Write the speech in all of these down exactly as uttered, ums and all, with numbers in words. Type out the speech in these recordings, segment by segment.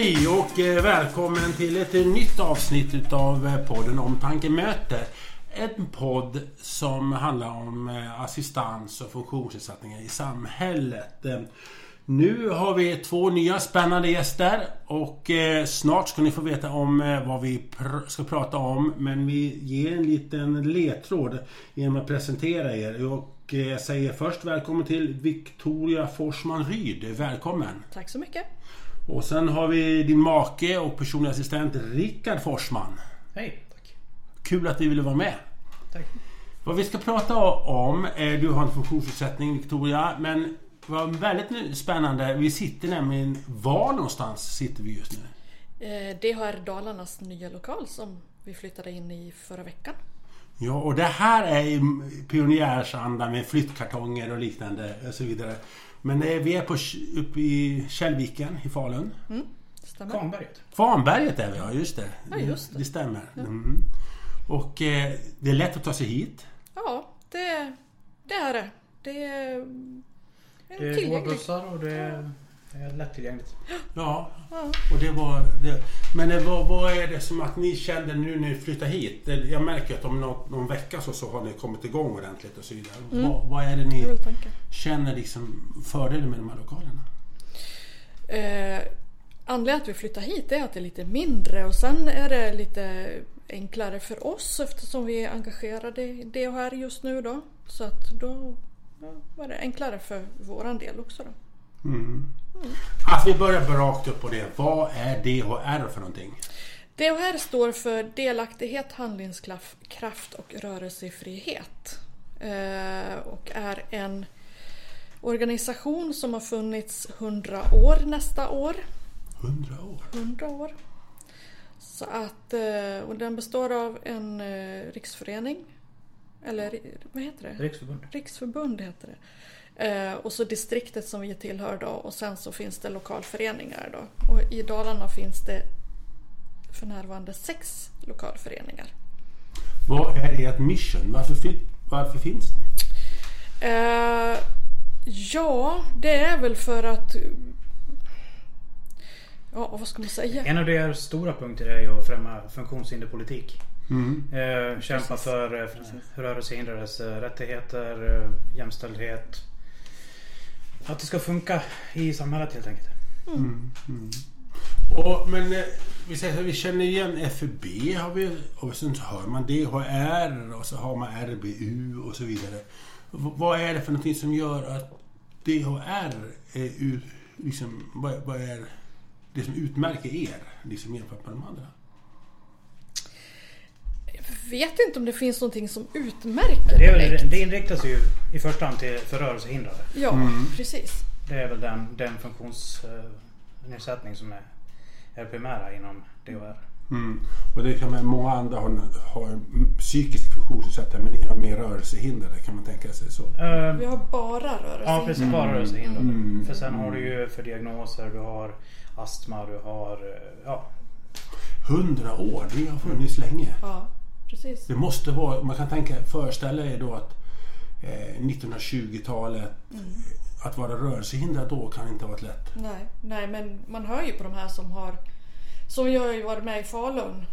Hej och välkommen till ett nytt avsnitt utav podden Omtanken möter. En podd som handlar om assistans och funktionsnedsättningar i samhället. Nu har vi två nya spännande gäster och snart ska ni få veta om vad vi pr- ska prata om. Men vi ger en liten ledtråd genom att presentera er. Och jag säger först välkommen till Victoria Forsman-Ryd. Välkommen! Tack så mycket! Och sen har vi din make och personlig assistent Rickard Forsman. Hej, tack. Kul att du ville vara med. Tack. Vad vi ska prata om är, du har en funktionsnedsättning Victoria, men vad väldigt spännande, vi sitter nämligen, var någonstans sitter vi just nu? Det är Dalarnas nya lokal som vi flyttade in i förra veckan. Ja, och det här är pionjärsanda med flyttkartonger och liknande och så vidare. Men vi är på, uppe i Källviken i Falun. Mm, stämmer. Farnberget. Farnberget är vi, ja just det. Ja, just det. Det stämmer. Ja. Mm. Och eh, det är lätt att ta sig hit. Ja, det, det är det. Det är, det är två bussar och det är, det är lättillgängligt. Ja, och det var... Det, men det var, vad är det som att ni kände nu när ni flyttar hit? Jag märker att om någon, någon vecka så, så har ni kommit igång ordentligt och så vidare. Mm. Vad, vad är det ni... känner liksom fördelen med de här lokalerna? Eh, anledningen att vi flyttar hit är att det är lite mindre och sen är det lite enklare för oss eftersom vi är engagerade i D H H R just nu då. Så att då var det enklare för våran del också då. Mm. Mm. Att vi börjar rakt upp på det. Vad är D H H R för någonting? D H H R står för delaktighet, handlingskraft och rörelsefrihet. Eh, och är en organisation som har funnits hundra år nästa år. Hundra år? Hundra år. Så att, och den består av en riksförening. Eller vad heter det? Riksförbund. Riksförbund heter det. Och så distriktet som vi tillhör då. Och sen så finns det lokalföreningar då. Och i Dalarna finns det för närvarande sex lokalföreningar. Vad är ert mission? Varför, varför finns det? Eh... Ja, det är väl för att... Ja, vad ska man säga? En av de stora punkter är ju att främja funktionshinderpolitik. Mm. Eh, kämpa Precis. för, för rörelsehindrades rättigheter, jämställdhet. Att det ska funka i samhället helt enkelt. Mm. Mm. Och, men vi, säger, vi känner igen F B har vi, och sen hör man D H R och så har man R B U och så vidare. Vad är det för någonting som gör att D H R är ut, liksom, vad, vad är det som utmärker er liksom jämfört med de andra? Jag vet inte om det finns någonting som utmärker det. Är väl, det inriktas ju i första hand till rörelsehindrade. Ja, mm. precis. Det är väl den, den funktionsnedsättning som är, är primära inom D H R. Mm. Och det kan man, många andra har, har psykisk funktionsnedsättning, men ni har mer rörelsehindrade, kan man tänka sig så. Uh, vi har bara rörelsehindrade. Ja, precis, bara mm. rörelsehindrade. Mm. För sen har du ju för diagnoser, du har astma, du har ja. Hundra år, det har funnits mm. länge. Ja, precis. Det måste vara, man kan tänka, föreställa er då att eh, nittonhundratjugotalet mm. att vara rörelsehindrad då kan inte ha varit lätt. Nej, nej, men man hör ju på de här som har som jag har ju varit med i Falun.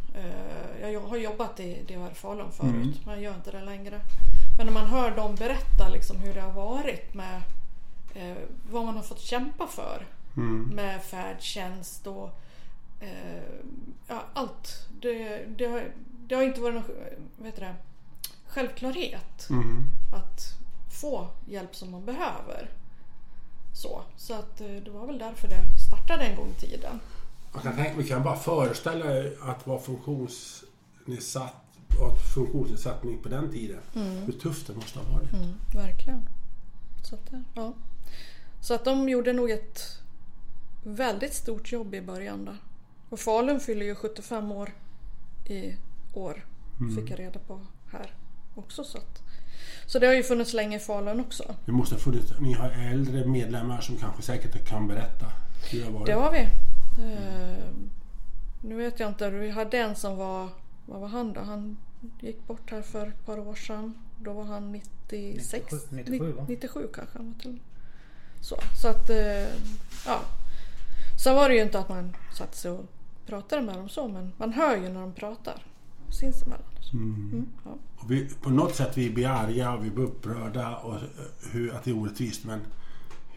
Jag har jobbat i D H R Falun förut. Mm. Man gör inte det längre. Men när man hör dem berätta liksom hur det har varit med eh, vad man har fått kämpa för. Mm. Med färdtjänst och eh, ja, allt. Det, det, har, det har inte varit någon vet du det, självklarhet mm. att få hjälp som man behöver. Så, så att, det var väl därför det startade en gång i tiden. Man kan tänka, vi kan bara föreställa att vara funktionsnedsatt och funktionsnedsättning på den tiden. Mm. Hur tufft det måste ha varit. Mm, verkligen. Så att, ja. Så att de gjorde nog ett väldigt stort jobb i början där. Och Falun fyller ju sjuttiofem år i år. Mm. Fick jag reda på här också. Så, att, så det har ju funnits länge i Falun också. Det måste ha funnits, ni har äldre medlemmar som kanske säkert kan berätta hur det har varit. Det har vi. Mm. Nu vet jag inte, vi hade en som var, vad var han då? Han gick bort här för ett par år sedan. Då var han nittiosex, nittiosju, nittiosju kanske. Så, så att, ja. Så var det ju inte att man satt sig och pratade med dem så, men man hör ju när de pratar sinsemellan. Mm. Mm, ja. Och vi, på något sätt vi blir arga och vi blir upprörda och hur, att det är orättvist, men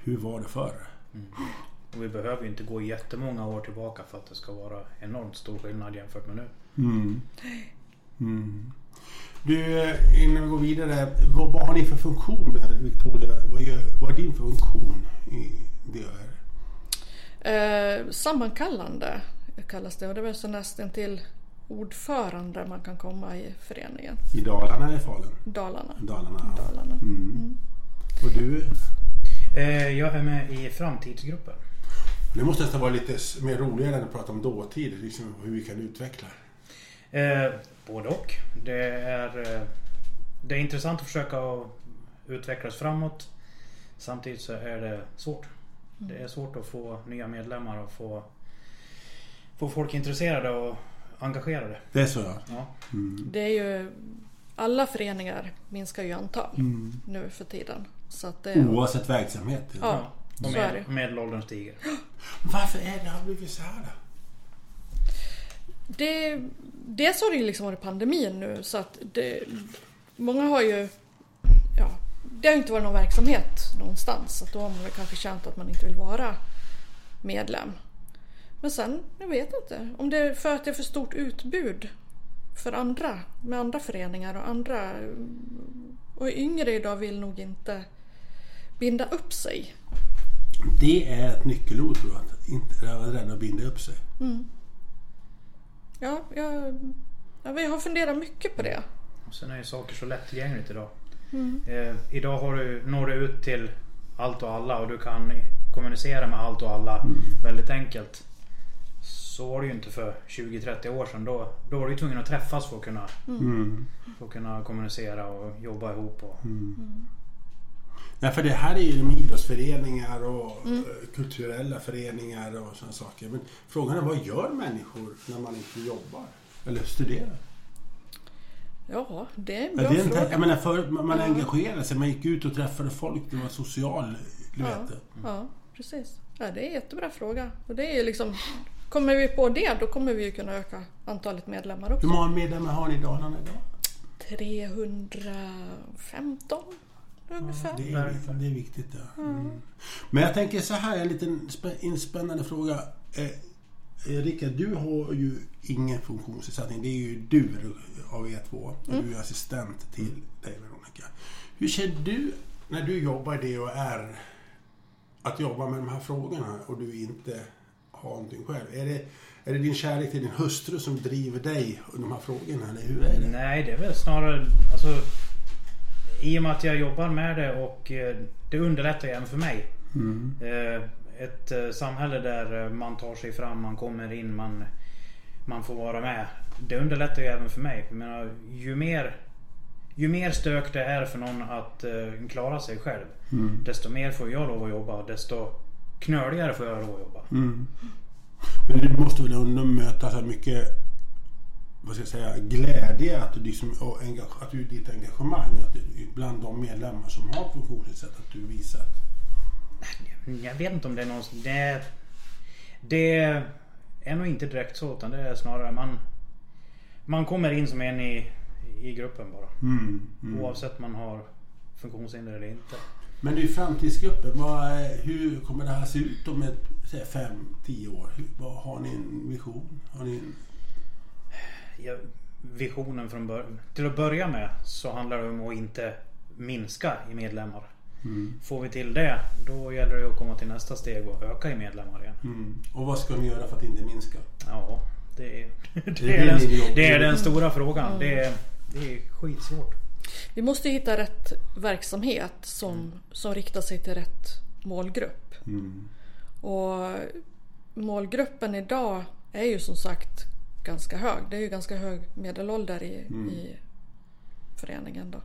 hur var det förr? Mm. Och vi behöver ju inte gå jättemånga år tillbaka för att det ska vara enormt stor skillnad jämfört med nu. Mm. Mm. Du, innan vi går vidare, vad, vad har ni för funktion här, Victoria? Vad är, vad är din funktion i D H R? Eh, sammankallande kallas det, och det var så nästan till ordförande man kan komma i föreningen. I Dalarna eller Falun? Dalarna. Dalarna. Dalarna. Mm. Mm. Och du? Eh, jag är med i framtidsgruppen. Det måste nästan vara lite mer roligare än att prata om dåtid, liksom hur vi kan utveckla. Eh, både och. Det är, eh, det är intressant att försöka utvecklas framåt. Samtidigt så är det svårt. Det är svårt att få nya medlemmar och få, få folk intresserade och engagerade. Det är så, ja. Ja. Mm. Det är ju, alla föreningar minskar ju antal mm. nu för tiden. Så att det, oavsett verksamhet. Ja, ja. Så är det. Medelåldern stiger. Varför är det har blivit så här då? Det, dels har det ju liksom varit pandemin nu, så att det, många har ju, ja, det har inte varit någon verksamhet någonstans, så att då har man kanske känt att man inte vill vara medlem. Men sen, jag vet inte, om det är för att det är för stort utbud för andra, med andra föreningar och andra, och yngre idag vill nog inte binda upp sig. Det är ett nyckelord, tror jag, att inte vara rädd att binda upp sig. Mm. Ja, jag, jag har funderat mycket på det. Och sen är ju saker så lättillgängligt idag. Mm. Eh, idag har du, når du ut till allt och alla, och du kan kommunicera med allt och alla mm. väldigt enkelt. Så var det ju inte för tjugo trettio år sedan. Då, då var du ju tvungen att träffas för att kunna, mm. för att kunna kommunicera och jobba ihop. Och... Mm. Mm. Ja, för det här är ju idrottsföreningar och mm. kulturella föreningar och sådana saker. Men frågan är, vad gör människor när man inte jobbar eller studerar? Ja, det är en bra ja, det är en fråga. Jag menar, förut man mm. engagerade sig, man gick ut och träffade folk, det var social, du ja, vet det. Ja, precis. Ja, det är en jättebra fråga. Och det är ju liksom, kommer vi på det, då kommer vi ju kunna öka antalet medlemmar också. Hur många medlemmar har ni i Dalarna idag? trehundrafemton. Ja, det, är, det är viktigt. Ja. Mm. Men jag tänker så här, en liten inspännande fråga. Eh, Rickard, du har ju ingen funktionsnedsättning. Det är ju du av er två. Mm. Du är assistent till dig, Veronica. Hur känner du när du jobbar i D H R att jobba med de här frågorna och du inte har någonting själv? Är det, är det din kärlek till din hustru som driver dig och de här frågorna? Eller hur är det? Nej, det är väl snarare... Alltså, i och med att jag jobbar med det, och det underlättar även för mig. Mm. Ett samhälle där man tar sig fram, man kommer in, man, man får vara med. Det underlättar ju även för mig. Jag menar, ju mer, ju mer stök det är för någon att klara sig själv, mm. desto mer får jag lov att jobba, desto knöligare får jag lov att jobba. Mm. Men du måste väl ändå möta så mycket... vad ska jag säga, glädje att du, liksom, engage, att du ditt engagemang att du, bland de medlemmar som har funktionssätt att du visat. Jag vet inte om det är någon, det, det är nog inte direkt så, utan det är snarare man, man kommer in som en i, i gruppen bara. Mm, mm. Oavsett man har funktionshinder eller inte. Men i framtidsgruppen, vad, hur kommer det här se ut om fem till tio år? Vad, har ni en vision? Har ni en... Visionen från början, till att börja med, så handlar det om att inte minska i medlemmar. Mm. Får vi till det, då gäller det att komma till nästa steg och öka i medlemmar igen. Mm. Och vad ska ni göra för att inte minska? Ja, det är, det det är, den, det är den stora frågan. Mm. Det, är, det är skitsvårt. Vi måste hitta rätt verksamhet som, mm. som riktar sig till rätt målgrupp. Mm. Och målgruppen idag är ju som sagt ganska hög. Det är ju ganska hög medelålder i, mm. i föreningen då.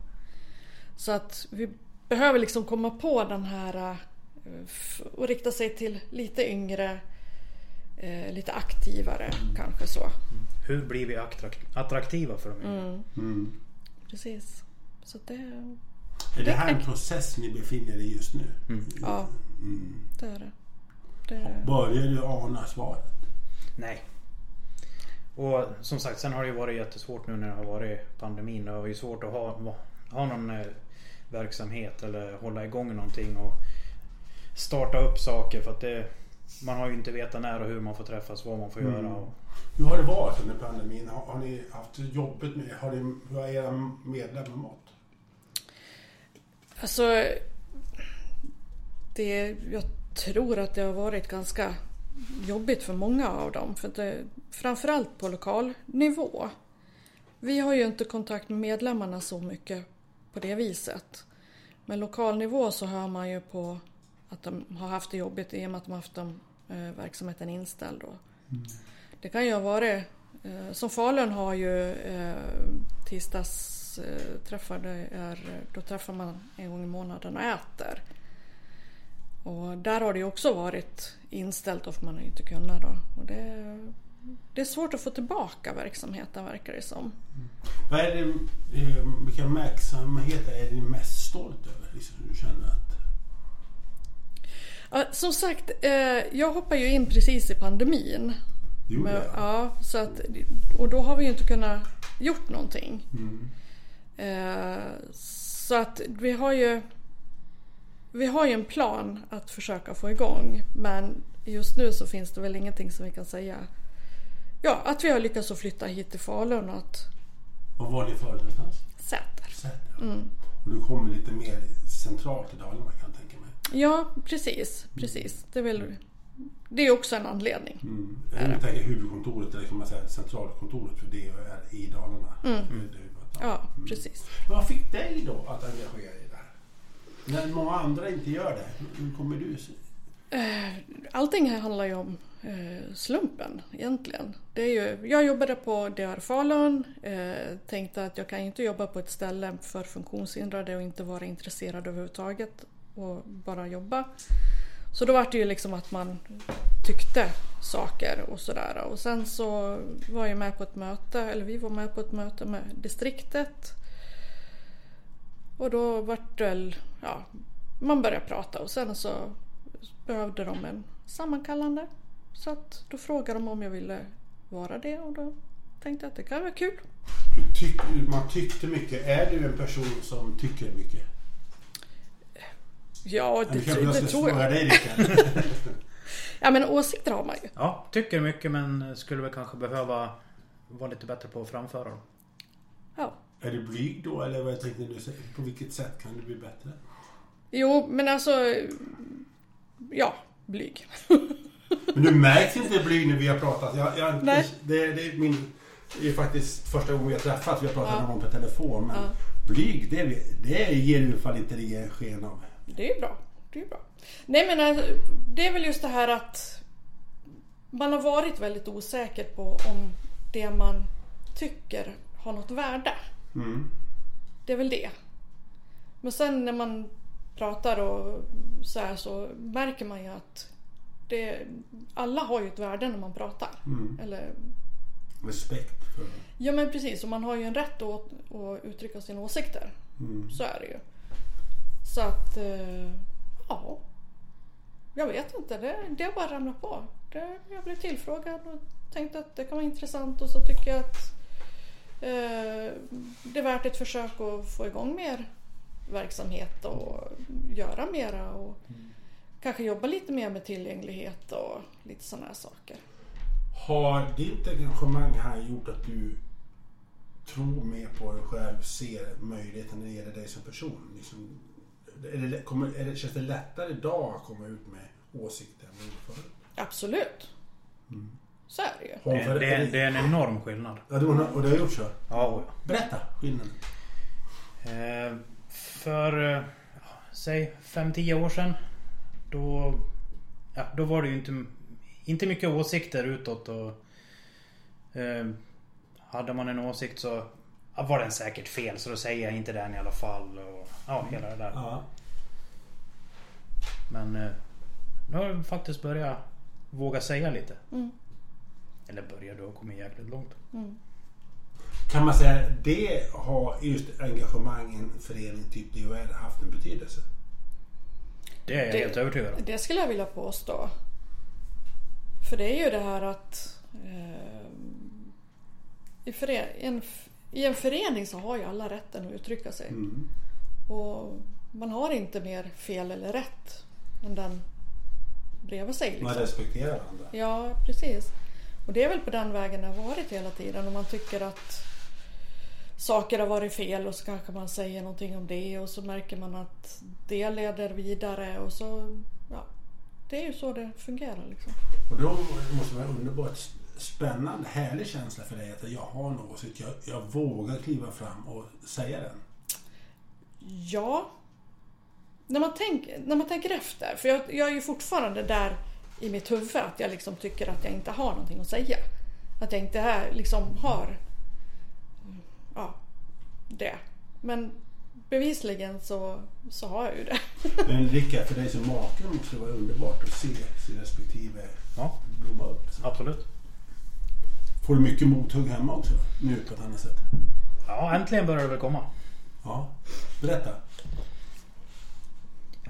Så att vi behöver liksom komma på den här och rikta sig till lite yngre, lite aktivare mm. kanske så. Hur blir vi attraktiva för dem? Mm. Mm. Precis. Så det, är det här det, en process ni befinner er i just nu? Mm. Ja, mm. det är det. Det... Börjar du ana svaret? Nej. Och som sagt, sen har det ju varit jättesvårt nu när det har varit pandemin. Det var ju svårt att ha, ha någon verksamhet eller hålla igång någonting och starta upp saker, för att det, man har ju inte vetat när och hur man får träffas, vad man får mm. göra. Och... Hur har det varit under pandemin? Har, har ni haft jobbet med, har ni, hur har era medlemmar mått? Alltså, det, jag tror att det har varit ganska jobbigt för många av dem, för det, framförallt på lokal nivå. Vi har ju inte kontakt med medlemmarna så mycket på det viset. Men lokal nivå så hör man ju på att de har haft det jobbigt i och med att de har haft dem, eh, verksamheten inställd. Då. Mm. Det kan ju ha varit, eh, som Falun har ju eh, tisdags eh, träffar, det är, då träffar man en gång i månaden och äter. Och där har det ju också varit inställt och man har inte kunnat då. Och det, det är svårt att få tillbaka verksamheten, verkar det som. Mm. Vad är det, vilka verksamheter är du mest stolt över? Liksom, du känner att... Ja, som sagt, eh, jag hoppar ju in precis i pandemin. Jo, men, ja. Ja, så att, och då har vi ju inte kunnat gjort någonting. Mm. Eh, så att vi har ju... Vi har ju en plan att försöka få igång, men just nu så finns det väl ingenting som vi kan säga. Ja, att vi har lyckats att flytta hit till Falun. Att... Och var det förut någonstans? Säter. Säter. Mm. Och du kommer lite mer centralt i Dalarna, kan jag tänka mig. Ja, precis. precis. Det är väl... Det är också en anledning. Mm. Jag tänker huvudkontoret, eller kan man säga centralkontoret för det är i Dalarna. Mm. Mm. Ja, precis. Mm. Men vad fick dig då att engagera dig? När många andra inte gör det, hur kommer du se? Allting här handlar ju om slumpen egentligen. Det är ju, jag jobbade på D H H R Falun, tänkte att jag kan inte jobba på ett ställe för funktionshindrade och inte vara intresserad överhuvudtaget och bara jobba. Så då var det ju liksom att man tyckte saker och sådär. Och sen så var jag med på ett möte, eller vi var med på ett möte med distriktet. Och då vart det, ja, man började prata och sen så behövde de en sammankallande. Så att då frågade de om jag ville vara det och då tänkte jag att det kan vara kul. Du tyck, man tyckte mycket. Är du en person som tycker mycket? Ja, det, det, det tror jag. Dig, ja, men åsikter har man ju. Ja, tycker mycket, men skulle väl kanske behöva vara lite bättre på att framföra dem. Ja. Är du blyg då, eller vad tänkte du säga? På vilket sätt kan du bli bättre? Jo, men alltså... Ja, blyg. Men du märks inte blyg när vi har pratat. Jag, jag, Nej. Det, det, är min, det är faktiskt första gången vi har träffat. Vi har pratat ja. någon gång på telefon. Men ja. blyg, det, det ger i alla fall inte det sken av. Det är bra. Det är bra. Nej, men alltså, det är väl just det här att... Man har varit väldigt osäker på om det man tycker har något värde. Mm. Det är väl det. Men sen när man pratar och så här, så märker man ju att det, alla har ju ett värde när man pratar. Mm. Eller respekt för. Ja, men precis, och man har ju en rätt att, att uttrycka sina åsikter. Mm. Så är det ju. Så att ja. Jag vet inte, det det bara ramlar på. Det, jag blev tillfrågad och tänkte att det kan vara intressant, och så tycker jag att det är värt ett försök att få igång mer verksamhet och göra mera och mm. kanske jobba lite mer med tillgänglighet och lite sådana här saker. Har ditt engagemang här gjort att du tror mer på dig själv, ser möjligheten när det gäller dig som person? Liksom, är det, kommer, är det, känns det lättare idag att komma ut med åsikter än förut? Absolut. Mm. Så är det ju. Det, det, är, det är en enorm skillnad. Ja, det var, och det har jag också. Ja. Berätta skillnaden. Eh, för eh, säg fem till tio år sedan då, ja, då var det ju inte, inte mycket åsikter utåt, och eh, hade man en åsikt så ja, var den säkert fel, så då säger jag inte den i alla fall, och ja, hela det där. Ja. Men eh, nu har jag faktiskt börjat våga säga lite. Mm. Eller börjar då komma jäkligt långt. Mm. Kan man säga att det har just engagemangen för en typ D H L haft en betydelse? Det är jag det, helt övertygad om. Det skulle jag vilja påstå. För det är ju det här att eh, i, en, i en förening så har ju alla rätten att uttrycka sig. Mm. Och man har inte mer fel eller rätt än den bredvid sig. Liksom. Man respekterar andra. Ja, precis. Och det är väl på den vägen det har varit hela tiden. Om man tycker att saker har varit fel och så kanske man säger någonting om det. Och så märker man att det leder vidare och så... Ja, det är ju så det fungerar liksom. Och då måste det vara underbart spännande, härlig känsla för dig att jag har något. Jag, jag vågar kliva fram och säga den. Ja. När man, tänk, när man tänker efter. För jag, jag är ju fortfarande där i mitt huvud att jag liksom tycker att jag inte har någonting att säga. Att jag inte här liksom har ja, det. Men bevisligen så, så har jag ju det. Men Rickard, för dig som maken måste det vara underbart att se sin respektive ja. blomma upp. Så. Absolut. Får du mycket mothugg hemma också? Nu på ett annat sätt. Ja, äntligen börjar det väl komma. Ja, berätta.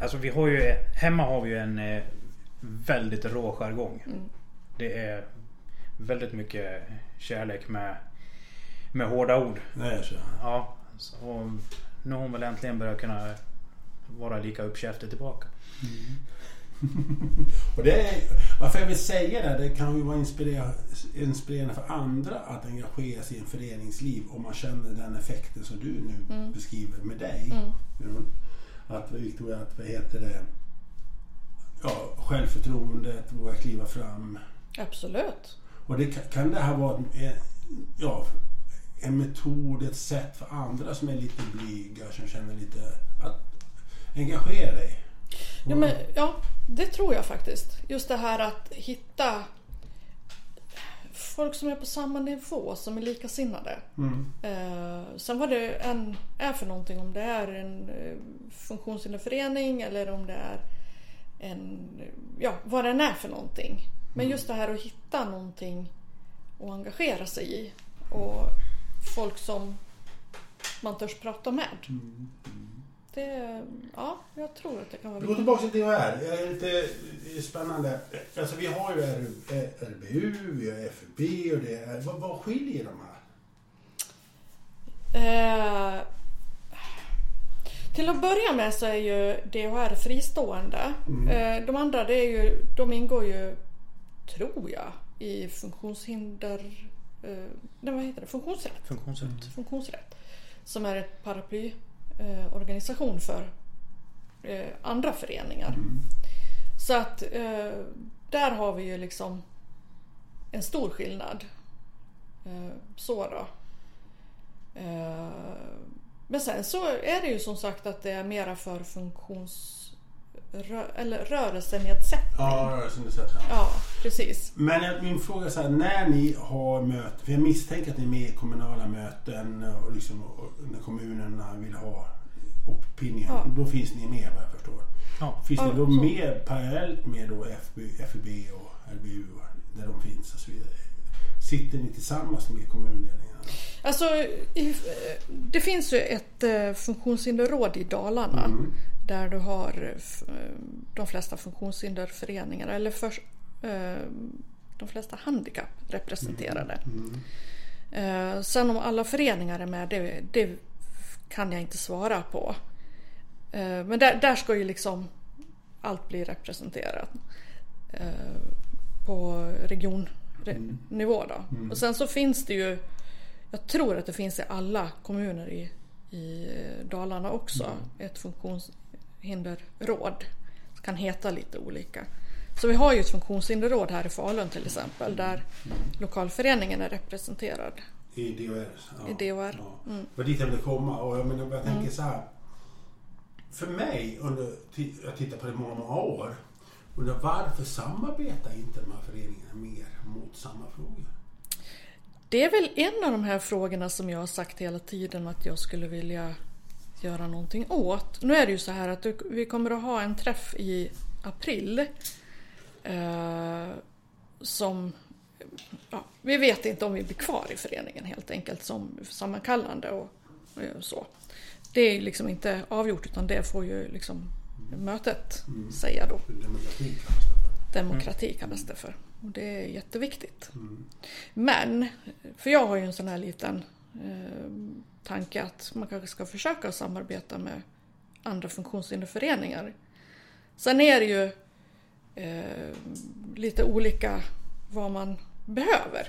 Alltså vi har ju, hemma har vi ju en eh, väldigt rå jargong. Mm. Det är väldigt mycket kärlek med, med hårda ord. Nej, så. Ja, så, och nu har hon väl äntligen börjat kunna vara lika uppkäftig tillbaka. Mm. Och det är, varför jag vill säga det, det kan ju vara inspirera, inspirerande för andra att engagera sig i en föreningsliv om man känner den effekten som du nu mm. beskriver med dig. Mm. Att Victoria, att vad heter det? Ja, självförtroendet, våga kliva fram. Absolut. Och det kan, kan det här vara en, ja, en metod, ett sätt för andra som är lite blyga, som känner lite att engagera dig. Ja, men, ja, det tror jag faktiskt. Just det här att hitta folk som är på samma nivå, som är likasinnade. Mm. Eh, sen vad det än är för någonting, om det är en eh, funktionshinderförening eller om det är en, ja, vad det än är för någonting. Mm. Men just det här att hitta någonting och engagera sig i och folk som man törs prata med. Mm. Det, ja, jag tror att det kan vara... Vi går tillbaka till D H R. Det är lite spännande. Alltså vi har ju R B U, vi har F B och det är... Vad, vad skiljer de här? Eh, till att börja med så är ju D H R fristående. Mm. Eh, de andra, det är ju, de ingår ju, tror jag, i funktionshinder... Eh, nej, vad heter det? Funktionsrätt. Funktionsrätt. Funktionsrätt. Som är ett paraply... Eh, organisation för eh, andra föreningar. Mm. Så att eh, där har vi ju liksom en stor skillnad. Eh, så då. Eh, men sen så är det ju som sagt att det är mera för funktions... Rö- eller rörelsenedsättning. Ja, rörelsenedsättning. Ja, precis. Men min fråga är så här, när ni har möten, för jag misstänker att ni är med i kommunala möten och liksom, och när kommunerna vill ha opinion, ja. Då finns ni med vad jag förstår. Ja. Finns ja, ni då så. Med parallellt med då F B och R B U där de finns och så vidare? Sitter ni tillsammans med kommunledningarna? Alltså, det finns ju ett funktionshinderråd i Dalarna. Mm. Där du har de flesta funktionshinderföreningar eller för, de flesta handikapp representerade. Mm. Mm. Sen om alla föreningar är med, det, det kan jag inte svara på. Men där, där ska ju liksom allt bli representerat på regionnivå då. Mm. Och sen så finns det ju, jag tror att det finns i alla kommuner i, i Dalarna också, mm. ett funktions hinderråd. Det kan heta lite olika. Så vi har ju ett funktionshinderråd här i Falun till exempel där mm. lokalföreningen är representerad. I D H R. Ja. I D H R. Ja. Mm. Och dit jag vill komma. Och jag, menar, jag tänker mm. så här. För mig, under, jag tittar på det många år, undrar varför samarbetar inte de här föreningarna mer mot samma frågor? Det är väl en av de här frågorna som jag har sagt hela tiden att jag skulle vilja göra någonting åt. Nu är det ju så här att du, vi kommer att ha en träff i april eh, som ja, vi vet inte om vi blir kvar i föreningen helt enkelt som sammankallande och, och så. Det är liksom inte avgjort utan det får ju liksom mötet mm. säga då. Demokrati kallas det för. Demokrati kallas det för. Och det är jätteviktigt. Mm. Men, för jag har ju en sån här liten eh, tanke att man kanske ska försöka samarbeta med andra funktionshinderföreningar. Sen är det ju eh, lite olika vad man behöver.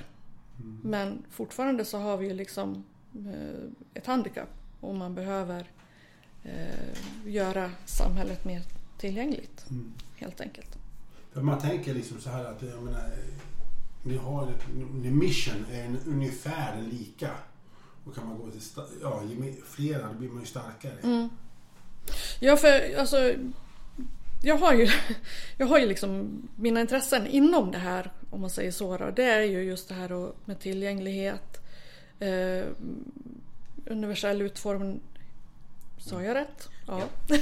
Mm. Men fortfarande så har vi ju liksom eh, ett handikapp och man behöver eh, göra samhället mer tillgängligt, mm. helt enkelt. För man tänker liksom så här att jag menar, ni har en mission är en, ungefär lika och kan man gå till sta- ja, flera då blir man ju starkare. Mm. Ja, för alltså jag har ju jag har ju liksom mina intressen inom det här, om man säger så då, det är ju just det här med tillgänglighet, eh, universell utformning, sa jag rätt? Ja. ja.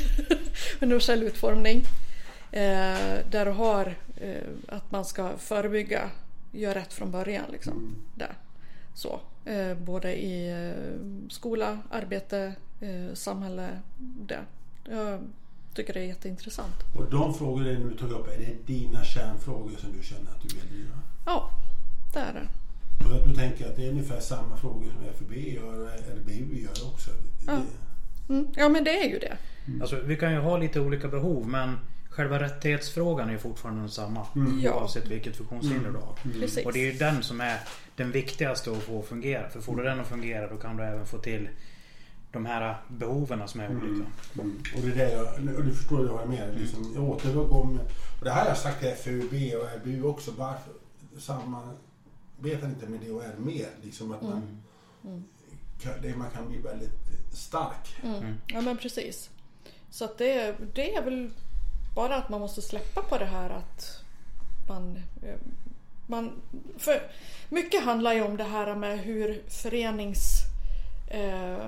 Universell utformning. Eh, där du har eh, att man ska förebygga, göra rätt från början liksom, mm. där. Så, eh, både i eh, skola, arbete, eh, samhälle, det. Jag tycker det är jätteintressant. Och de frågor du nu tog upp, är det dina kärnfrågor som du känner att du vill driva? Ja, det är det. Och då tänker jag att det är ungefär samma frågor som F B gör och R B U gör också. Ja. Mm. ja, men det är ju det. Mm. Alltså, vi kan ju ha lite olika behov, men själva rättighetsfrågan är fortfarande den samma, mm. oavsett vilket funktionshinder du har. Mm. Mm. Och det är ju den som är den viktigaste att få fungera. För får du den att fungera, då kan du även få till de här behoven som är olika. Mm. Mm. Och det är det, och du förstår vad jag menar. Liksom, jag återkommer, och det här har jag sagt till F U B och R B U också. Varför samarbetar inte med det och är mer? Liksom att man, mm. kan, man kan bli väldigt stark. Mm. Mm. Ja, men precis. Så att det, det är väl... Bara att man måste släppa på det här att man, man... För mycket handlar ju om det här med hur förenings... Eh,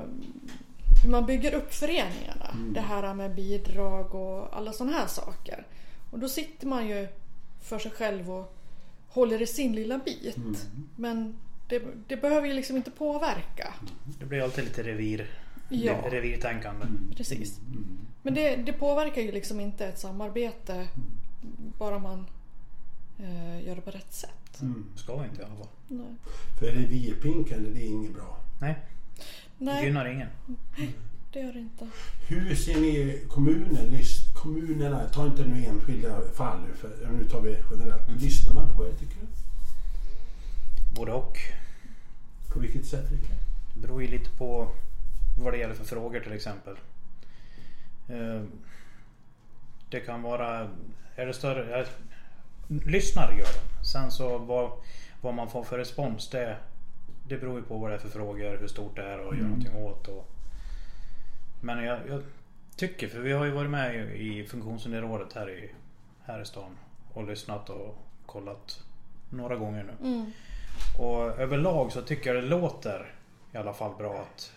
hur man bygger upp föreningarna. Mm. Det här med bidrag och alla sådana här saker. Och då sitter man ju för sig själv och håller i sin lilla bit. Mm. Men det, det behöver ju liksom inte påverka. Det blir alltid lite revir. Ja. Revirtänkande. Precis. Men det, det påverkar ju liksom inte ett samarbete, mm. bara man eh, gör det på rätt sätt. Mm. Ska inte jag vara. Nej. För revirpinkande, det är inget bra. Nej, Nej. Det gynnar ingen. Mm. Det gör det inte. Hur ser ni kommunen, kommunerna, ta inte nu enskilda fall nu, för nu tar vi generellt. Mm. Lyssnar man på er, tycker du? Både och. På vilket sätt? Det beror ju lite på vad det gäller för frågor till exempel. Det kan vara, är det större, är, lyssnar gör det. Sen så vad, vad man får för respons, det, det beror ju på vad det är för frågor, hur stort det är och mm. gör någonting åt. Och, men jag, jag tycker, för vi har ju varit med i, i funktionshinderrådet här i, här i stan och lyssnat och kollat några gånger nu. Mm. Och överlag så tycker jag det låter i alla fall bra att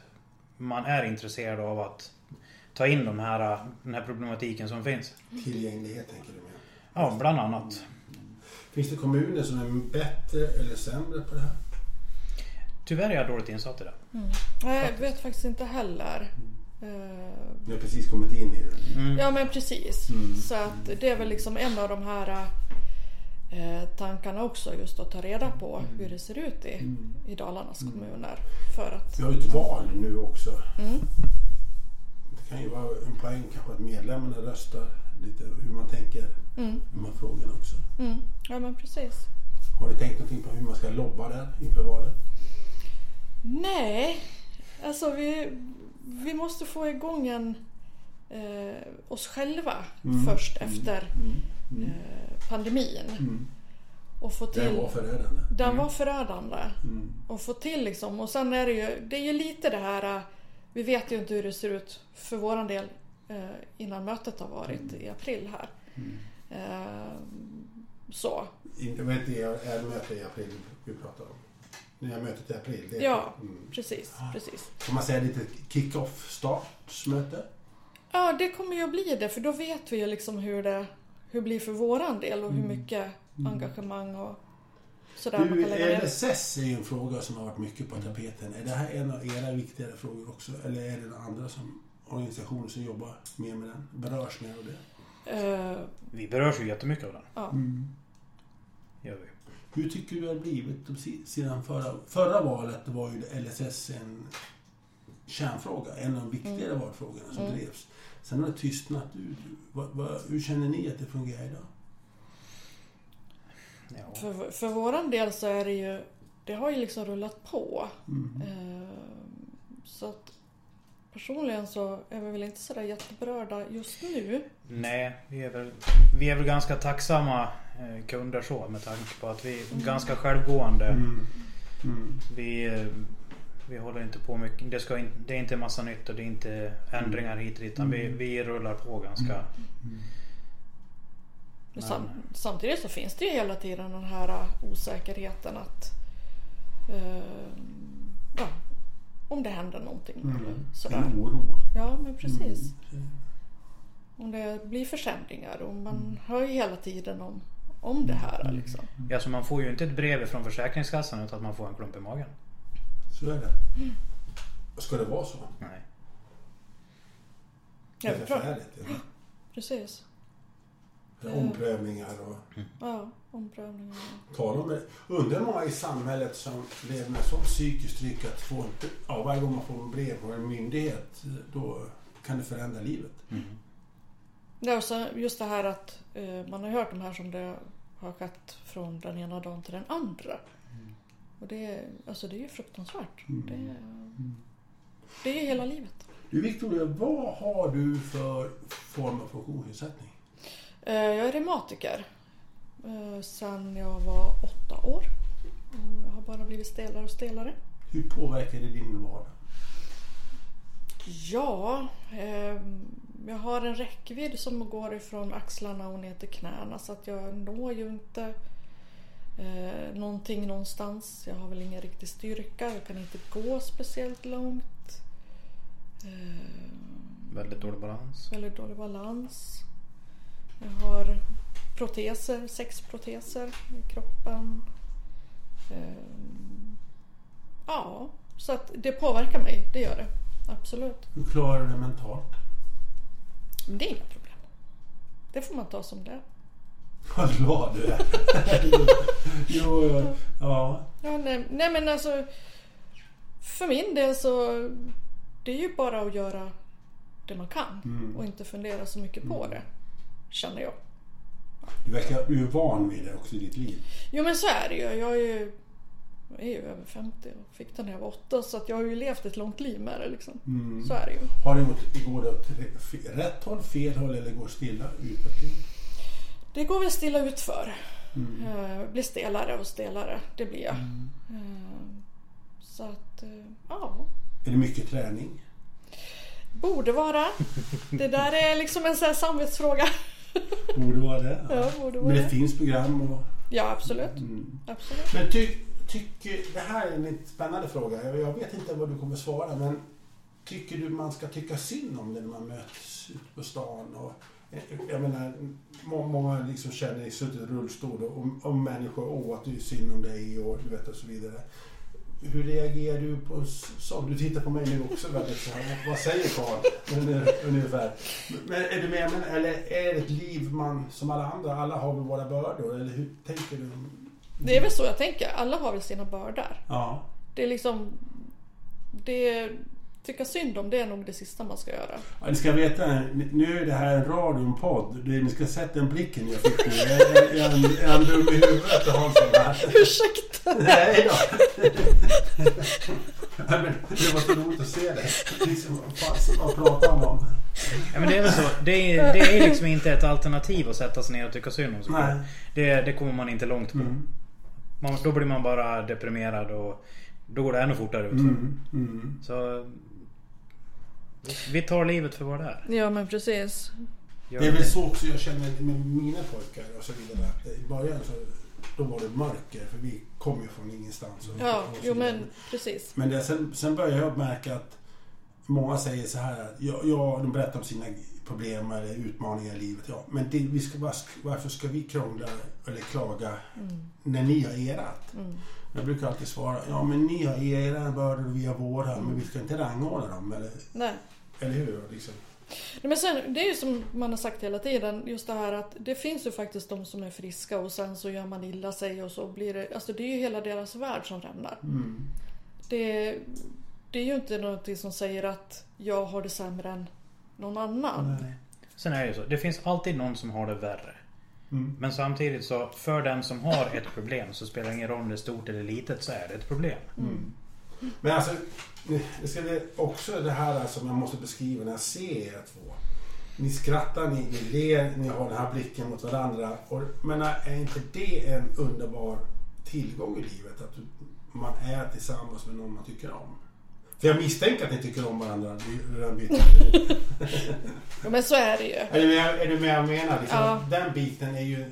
man är intresserad av att ta in de här, den här problematiken som finns. Tillgänglighet tänker du med? Ja, bland annat. Finns det kommuner som är bättre eller sämre på det här? Tyvärr är jag dåligt insatt i det. Mm. Nej, jag vet faktiskt inte heller. Ni har precis kommit in i det. Mm. Ja, men precis. Mm. Så att det är väl liksom en av de här tankarna också, just att ta reda på hur det ser ut i, mm. i Dalarnas kommuner. För att... Vi har ju ett val nu också. Mm. Det kan ju vara en poäng kanske att medlemmarna röstar lite hur man tänker mm. i de här frågorna också. Mm. Ja, men precis. Har du tänkt någonting på hur man ska lobba där inför valet? Nej, alltså vi, vi måste få igång en, eh, oss själva mm. först mm. efter mm. Mm. Eh, pandemin. Mm. Och få till, den var förödande. Den mm. var förödande. Mm. Och få till liksom, och sen är det ju, det är ju lite det här... Vi vet ju inte hur det ser ut för våran del eh, innan mötet har varit mm. i april här. Mm. Eh, så. Inte vet det är mötet i april vi pratar om. När mötet i april. Det är ja, mm. precis, precis. Kan man säga lite kick-off startsmöte? Ja, det kommer ju att bli det. För då vet vi ju liksom hur det, hur det blir för våran del och hur mycket mm. engagemang och... Du, L S S är ju en fråga som har varit mycket på tapeten. Är det här en av era viktigare frågor också? Eller är det andra som organisationer som jobbar mer med den? Berörs mer av det? Uh, Vi berörs ju jättemycket av den. Uh. Mm. gör vi. Hur tycker du det har blivit sedan förra, förra valet? Det var ju L S S en kärnfråga, en av de viktigare mm. valfrågorna som mm. drevs. Sen har det tystnat ut. Vad, vad, hur känner ni att det fungerar idag? Ja. För, för våran del så är det ju, det har ju liksom rullat på. Mm. Eh, så att personligen så är vi väl inte sådär jätteberörda just nu. Nej, vi är väl, vi är väl ganska tacksamma kunder så, med tanke på att vi är mm. ganska självgående. Mm. Mm. Vi, vi håller inte på mycket, det, ska in, det är inte en massa nytt och det är inte ändringar mm. hit utan vi, vi rullar på ganska... Mm. Men sam, samtidigt så finns det ju hela tiden den här osäkerheten att eh, ja, om det händer någonting mm. eller sådär. En oro. Ja, men precis. Mm. Om det blir försämringar och man mm. hör ju hela tiden om, om det här. Liksom. Ja, så man får ju inte ett brev från Försäkringskassan utan att man får en klump i magen. Så är det. Mm. Ska det vara så? Nej. Det är förfärligt. Ja, precis. Omprövningar och mm. ja, omprövningar. Tala om det. Undrar många i samhället som lever med sån psykisk tryck att få, ja, varje gång man får en brev från en myndighet då kan det förändra livet. Mm. Ja, och så just det här att eh, man har hört de här som det har skett från den ena dagen till den andra. Mm. Och det, alltså det är ju fruktansvärt. Mm. Det, mm. det är ju hela livet. Du Victoria, vad har du för form av funktionsnedsättning? Jag är reumatiker sedan jag var åtta år. Jag har bara blivit stelare och stelare. Hur påverkar det din vardag? Ja, jag har en räckvidd som går ifrån axlarna och ner till knäna. Så att jag når ju inte någonting någonstans. Jag har väl ingen riktig styrka. Jag kan inte gå speciellt långt. Väldigt dålig balans. Väldigt dålig balans. Jag har proteser, sex proteser i kroppen. Ehm, ja, så att det påverkar mig, det gör det. Absolut. Hur klarar du det mentalt? Det är inga problem. Det får man ta som det. Vad glad du är. jo, jo, ja. ja nej, nej men alltså, för min del så, det är ju bara att göra det man kan. Mm. Och inte fundera så mycket på mm. det. Känner jag. Du verkar, du är van vid det också i ditt liv. Jo, men så är det ju. Jag är ju, jag är ju över femtio och fick den när jag var åtta, så att jag har ju levt ett långt liv med det liksom. Mm. Så är det ju. Har du gått, går det åt rätt håll, fel håll eller går stilla utåt? Det går väl stilla ut för. Mm. Jag blir stelare och stelare, det blir jag. Mm. Så att, ja. Är det mycket träning? Borde vara. Det där är liksom en sån här samvetsfråga. Borde vara det. Ja. Ja, borde vara. Men det, det finns program och... Ja, absolut. Mm. absolut. Men ty, tycker, det här är en lite spännande fråga. Jag vet inte vad du kommer svara, men tycker du man ska tycka synd om det när man möts ut på stan? Och, jag menar, må, många liksom känner i suttit i rullstol och om, om människor och att det är synd om dig och du vet och så vidare. Hur reagerar du på sånt? Du tittar på mig nu också väldigt så här. Vad säger Karl ungefär? Men är du med? Men, eller är det ett liv man som alla andra? Alla har väl våra bördor? Eller hur tänker du? Det är väl så jag tänker. Alla har väl sina bördor. Ja. Det är liksom... Det, tycka synd om det är nog det sista man ska göra. Ja, ni ska veta, nu är det här en radionpodd. Ni ska sätta en blicken jag fick nu. Jag är en, en, en dum i huvudet och Hansson här. Ursäkta! Nej, ja. Nej, men det var så roligt att se det. Liksom, fasen, vad pratar man om? Ja, men det är väl så. Det är, det är liksom inte ett alternativ att sätta sig ner och tycka synd om sig. Nej. Det, det kommer man inte långt på. Mm. Man, då blir man bara deprimerad och då går det ännu fortare ut. Mm. Mm. Så... Vi tar livet för vad det är. Ja, men precis. Det är väl så också jag känner med mina pojkar och så vidare. I början så då var det mörker för vi kom ju från ingenstans. Och ja, och jo, men precis. Men det, sen, sen börjar jag märka att många säger så här att ja, ja, de berättar om sina problem eller utmaningar i livet. Ja, men det, vi ska, varför ska vi krångla eller klaga mm. när ni har erat? Mm. Jag brukar alltid svara, ja men ni har era bördor och vi har våra, men vi ska inte rangordna dem, eller, eller hur? Liksom. Men sen, det är ju som man har sagt hela tiden, just det här att det finns ju faktiskt de som är friska och sen så gör man illa sig och så blir det, alltså det är ju hela deras värld som rämnar. Mm. Det, det är ju inte någonting som säger att jag har det sämre än någon annan. Nej. Sen är det ju så, det finns alltid någon som har det värre. Mm. Men samtidigt så, för den som har ett problem så spelar det ingen roll om det är stort eller litet, så är det ett problem. Mm. Men alltså, det ska det också det här som alltså, jag måste beskriva när jag ser er två. Ni skrattar, ni, ni ler, ni har den här blicken mot varandra. Och, men är inte det en underbar tillgång i livet? Att man är tillsammans med någon man tycker om? För jag misstänker att ni tycker om varandra. Men så är det ju. Är du med, är du med jag menar? Liksom, ja. Den biten är ju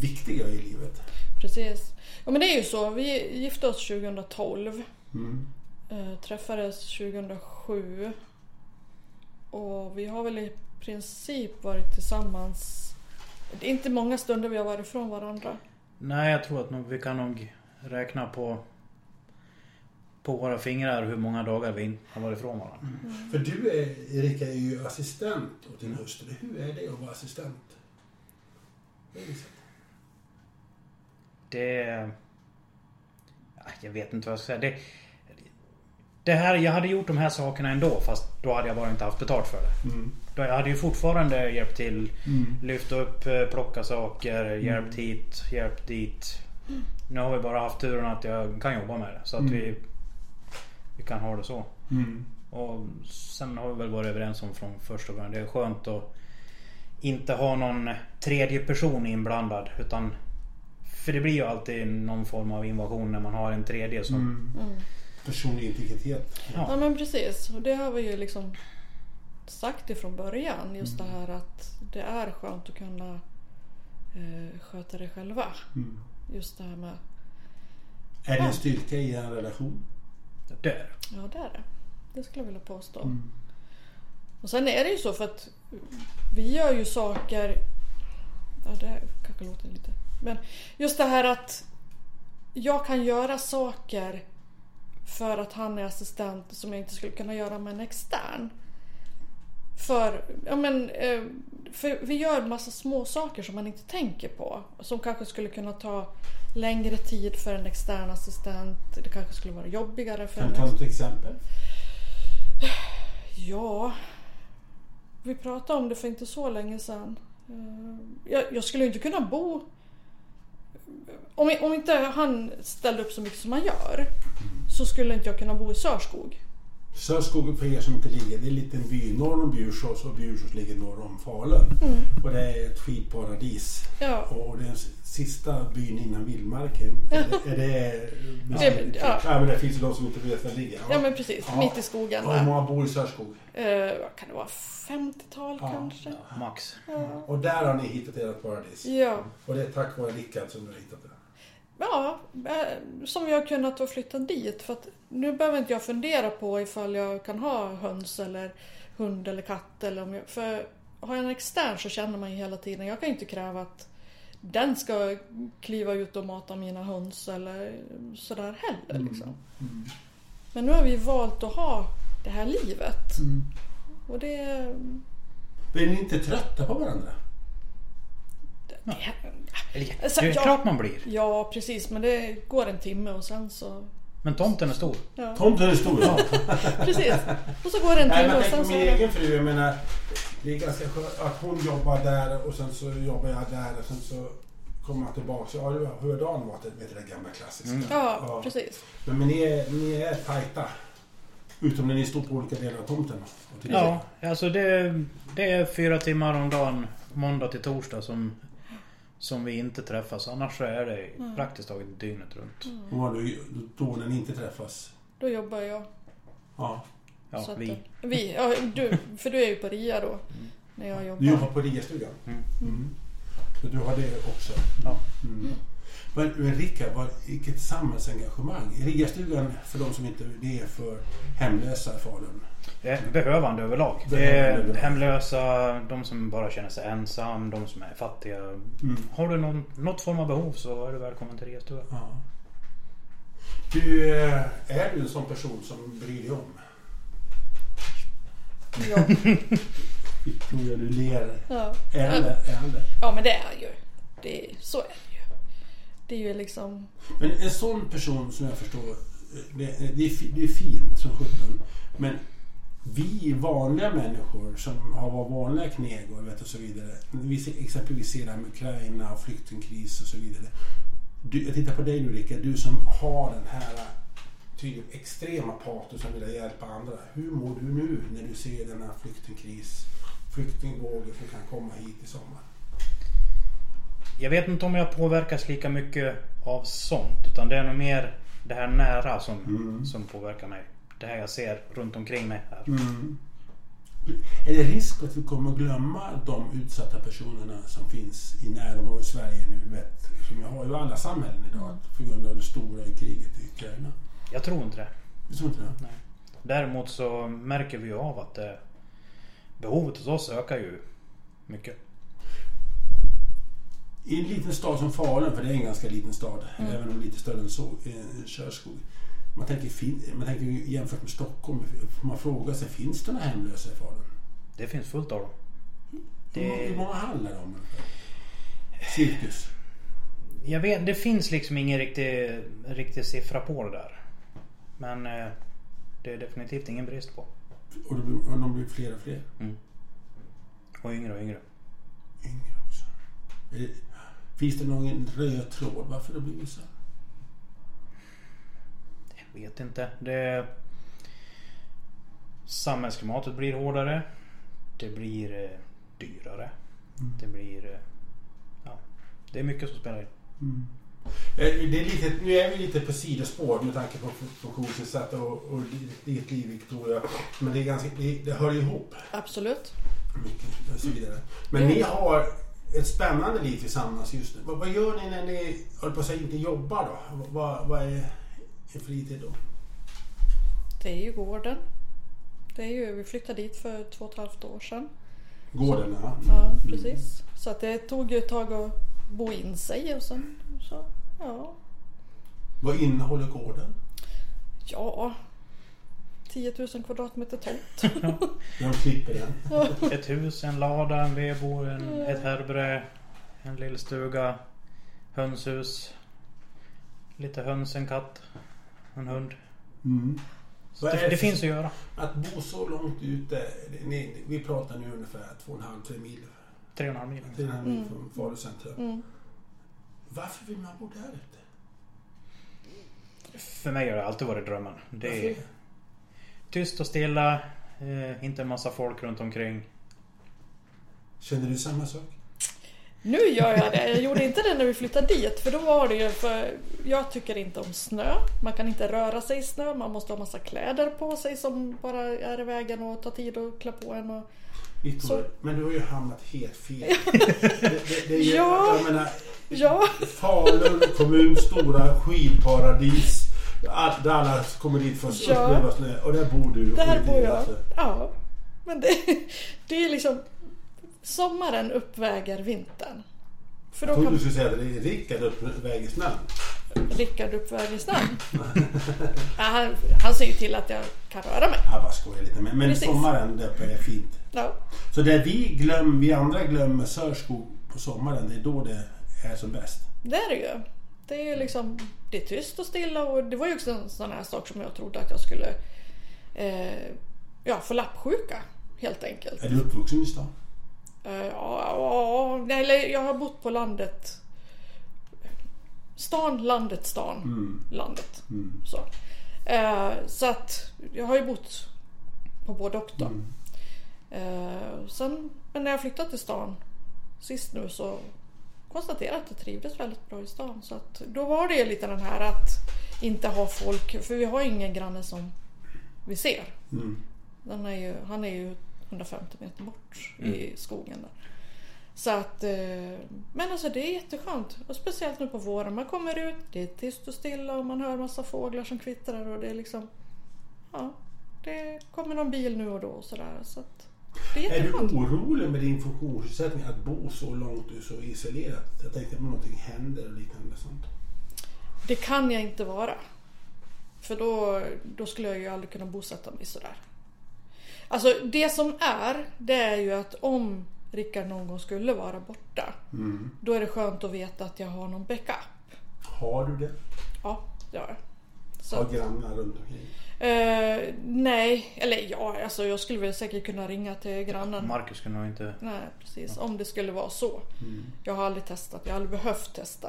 viktigare i livet. Precis. Ja, men det är ju så. Vi gifte oss tjugohundratolv. Mm. Äh, träffades tjugohundrasju. Och vi har väl i princip varit tillsammans. Det är inte många stunder vi har varit från varandra. Nej, jag tror att nog, vi kan nog räkna på på våra fingrar hur många dagar vi har varit ifrån varandra. Mm. För du, är, Erika, är ju assistent åt din hustru. Hur är det att vara assistent? Det... Jag vet inte vad jag ska säga. Det, det här, jag hade gjort de här sakerna ändå, fast då hade jag bara inte haft betalt för det. Mm. Då, jag hade ju fortfarande hjälpt till, mm. lyft upp, plocka saker, mm. hjälpt hit, hjälpt dit. Mm. Nu har vi bara haft turen att jag kan jobba med det. Så att mm. vi, vi kan ha det så. Mm. Och sen har vi väl varit överens om från första början. Det är skönt att inte ha någon tredje person inblandad. Utan, för det blir ju alltid någon form av invasion när man har en tredje som... Mm. Mm. Personlig integritet. Ja. Ja, men precis. Och det har vi ju liksom sagt ifrån början. Just mm. det här att det är skönt att kunna eh, sköta det själva. Mm. Just det här med... Är det en styrka i en relation? Det är det. Ja, det är det. Det skulle jag vilja påstå. Mm. Och sen är det ju så för att vi gör ju saker... Ja, det kanske låter lite... Men just det här att jag kan göra saker för att han är assistent som jag inte skulle kunna göra med en extern. För, ja men, för vi gör en massa små saker som man inte tänker på. Som kanske skulle kunna ta längre tid för en extern assistent. Det kanske skulle vara jobbigare för en... Kan du ta ett exempel? Ja, vi pratade om det för inte så länge sedan. Jag, jag skulle inte kunna bo... Om, om inte han ställde upp så mycket som han gör, mm. så skulle inte jag kunna bo i Sörskog. Sörskog, för er som inte ligger, det är en liten by norr om Björsås, och Björsås ligger norr om Falun. Mm. Och det är ett skidparadis. Ja. Och den sista byn innan vildmarken. Är det, är det, det, är, det, ja. Ja, men det finns ju de som inte vet var det ligger. Ja, ja men precis, ja. Mitt i skogen. Och hur många bor i Sörskog? Eh, kan det vara femtiotal ja. kanske? Ja. Max. Ja. Och där har ni hittat ert paradis. Ja. Och det är tack vare Rickard som du har hittat det. Ja, som vi har kunnat ha flyttat dit. För att nu behöver inte jag fundera på ifall jag kan ha höns eller hund eller katt. Eller om jag, för har jag en extern så känner man ju hela tiden. Jag kan inte kräva att den ska kliva ut och mata mina höns eller sådär heller. Liksom. Mm. Mm. Men nu har vi valt att ha det här livet. Mm. Och det... Blir ni inte trötta på varandra? Ja. Det, alltså, det är klart man blir. Ja, precis. Men det går en timme och sen så... Men tomten är stor. Ja. Tomten är stor, ja. Precis. Och så går det en timme. Nej, men och sen så... Min egen fru, jag menar, det är ganska skönt att hon jobbar där och sen så jobbar jag där och sen så kommer jag tillbaka. Så, ja, hur dagen var det med det gamla klassiska. Mm. Ja, ja, precis. Men, men ni, är, ni är tajta. Utom när ni står på olika delar av tomten. Ja, alltså det, det är fyra timmar om dagen, måndag till torsdag, som... Som vi inte träffas. Annars så är det mm. praktiskt taget dygnet runt. Mm. Och då när ni inte träffas? Då jobbar jag. Ja, ja vi. Att, vi ja, du, för du är ju på R I A då. Mm. När jag jobbar. Du jobbar på R I A-stugan? Mm. Mm. Mm. Så du har det också? Ja. Mm. Mm. Men, men Rickard, var, vilket samhällsengagemang. R I A-stugan, för de som inte det är för hemlösa i Falun. Behövande överlag. Det är hemlösa, de som bara känner sig ensam, de som är fattiga. Mm. Har du någon, något form av behov så är du välkommen till det, tror jag. Ja. Du, är du en sån person som bryr dig om? Ja. Victoria, du ler. Ja. Eller, eller. Ja, men det är ju. Det är, så är det ju. Det är ju liksom... Men en sån person som jag förstår, det, det, är, det är fint som sjutton, men vi vanliga människor som har varit vanliga knegor, vet, och så vidare, vi exempelvis ser det här med Ukraina, flyktingkris och så vidare. Du, jag tittar på dig nu, Rickard, du som har den här tydligen extrema parter som vill hjälpa andra. Hur mår du nu när du ser den här flyktingkris, flyktingvågen som kan komma hit i sommar? Jag vet inte om jag påverkas lika mycket av sånt, utan det är nog mer det här nära som, mm. som påverkar mig. Det här jag ser runt omkring mig här. Mm. Är det risk att vi kommer att glömma de utsatta personerna som finns i närområdet i Sverige nu? Vet, som jag har ju alla samhällen idag på grund av det stora kriget i Ukraina. Jag tror inte det. Jag tror inte det? Nej. Däremot så märker vi ju av att eh, behovet hos oss ökar ju mycket. I en liten stad som Falun, för det är en ganska liten stad, mm. även om lite större än så, eh, Sörskog. Man tänker, man tänker jämfört med Stockholm, man frågar sig, finns det några hemlösa i Falun? Det finns fullt av dem. Hur, det... hur många handlar det om? Cirkus? Jag vet, det finns liksom ingen riktig, riktig siffra på det där. Men eh, det är definitivt ingen brist på. Och de, och de blir fler och fler? Mm. Och yngre och yngre. Yngre också. Är det, finns det någon röd tråd varför det blir så? Jag vet inte. Det... Samhällsklimatet blir hårdare. Det blir eh, dyrare. Mm. Det blir... Eh, ja. Det är mycket som spelar in. Mm. Det är lite, nu är vi lite på sidospår med tanke på funktionsnedsatta och, och ditt liv, Victoria. Men det, är ganska, det, det hör ihop. Absolut. Mycket, och så vidare. Men mm. ni har ett spännande liv tillsammans just nu. Vad, vad gör ni när ni håller på att säga inte jobbar då? Vad, vad, vad är en fritid då? Det är ju gården. Det är ju, vi flyttade dit för två och ett halvt år sedan. Gården, ja. Mm. Ja, precis. Så att det tog ju ett tag att bo in sig och sen... Så, ja. Vad innehåller gården? Ja, tio tusen kvadratmeter tomt. Jag klipper den. Ett hus, en lada, en vedbord, en, ett härbrä, en lillstuga, hönshus, lite höns, en katt, en hund. Mm. Så det, det, det finns att göra. Att bo så långt ute, ni, vi pratar nu ungefär två komma fem till tre mil. tre komma fem mil. tre komma fem mil från Falucentrum. Mm. Varför vill man bo där ute? För mig har det alltid varit drömmen. Det är tyst och stilla, eh, inte en massa folk runt omkring. Känner du samma sak? Nu gör jag det. Jag gjorde inte det när vi flyttade dit. För då var det ju, för jag tycker inte om snö. Man kan inte röra sig i snö. Man måste ha massa kläder på sig som bara är i vägen och tar tid att klä på en och... Victoria, men du har ju hamnat helt fel. det, det, det är, ja, jag menar, ja. Falun kommun, stora skidparadis. All, där alla kommer dit för att ja. uppleva snö. Och där bor du. Där bor jag. Alltså. Ja, men det, det är liksom... Sommaren uppväger vintern. För då jag trodde kan... du skulle säga att det är Rickard uppväger snön. Rickard uppväger snön. ja, han, han ser ju till att jag kan röra mig. Ja, vad skojar lite med. Men precis. Sommaren där uppe är fint. Ja. Så där vi, glöm, vi andra glömmer Sörskog på sommaren, det är då det är som bäst. Det är det ju. Det är ju liksom, det är tyst och stilla. Och det var ju också en sån här sak som jag trodde att jag skulle eh, ja, få lappsjuka, helt enkelt. Är du uppvuxen i stan? Ja, eller jag har bott på landet. Stan, landet, stan, mm. landet. Mm. Så. Så att jag har ju bott på både och då. Mm. Sen, men när jag flyttade till stan sist nu så konstaterade jag att jag trivdes väldigt bra i stan. Så att då var det ju lite den här att inte ha folk, för vi har ingen granne som vi ser. Mm. Den är ju, han är ju hundrafemtio meter bort mm. i skogen där. Så att, men alltså det är jätteskönt. Och speciellt nu på våren. Man kommer ut, det är tyst och stilla och man hör massa fåglar som kvittrar och det är liksom, ja, det kommer någon bil nu och då och sådär. Så att det är jätteskönt. Är du orolig med din funktionsutsättning att bo så långt och så isolerat? Jag tänkte att någonting händer och liknande sånt. Det kan jag inte vara. För då, då skulle jag ju aldrig kunna bosätta mig sådär. Alltså det som är, det är ju att om Rickard någon gång skulle vara borta, mm. då är det skönt att veta att jag har någon backup. Har du det? Ja, det har jag. Så. Har grannar runt omkring? Uh, nej, eller ja, alltså jag skulle väl säkert kunna ringa till grannen. Marcus kunde nog inte... Nej, precis. Ja. Om det skulle vara så. Mm. Jag har aldrig testat, jag har aldrig behövt testa.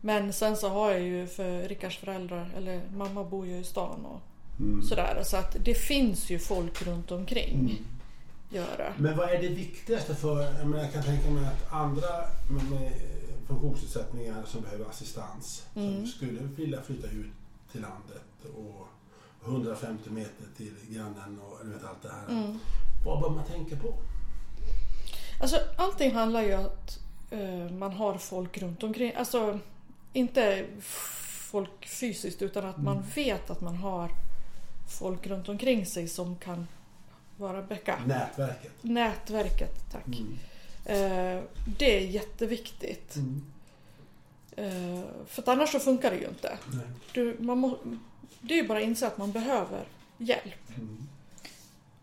Men sen så har jag ju för Rickards föräldrar, eller mamma bor ju i stan och mm. sådär. Så att det finns ju folk runt omkring. Mm. Göra. Men vad är det viktigaste för, jag, menar, jag kan tänka mig att andra med, med funktionsnedsättningar som behöver assistans, mm. som skulle vilja flytta ut till landet och hundrafemtio meter till grannen och du vet allt det här. Mm. Vad bör man tänka på? Alltså allting handlar ju om att uh, man har folk runt omkring, alltså inte folk fysiskt utan att mm. man vet att man har folk runt omkring sig som kan vara backup. Nätverket. Nätverket, tack. Mm. Eh, det är jätteviktigt. Mm. Eh, för att annars så funkar det ju inte. Nej. Du, man må, det är ju bara att inse att man behöver hjälp. Mm.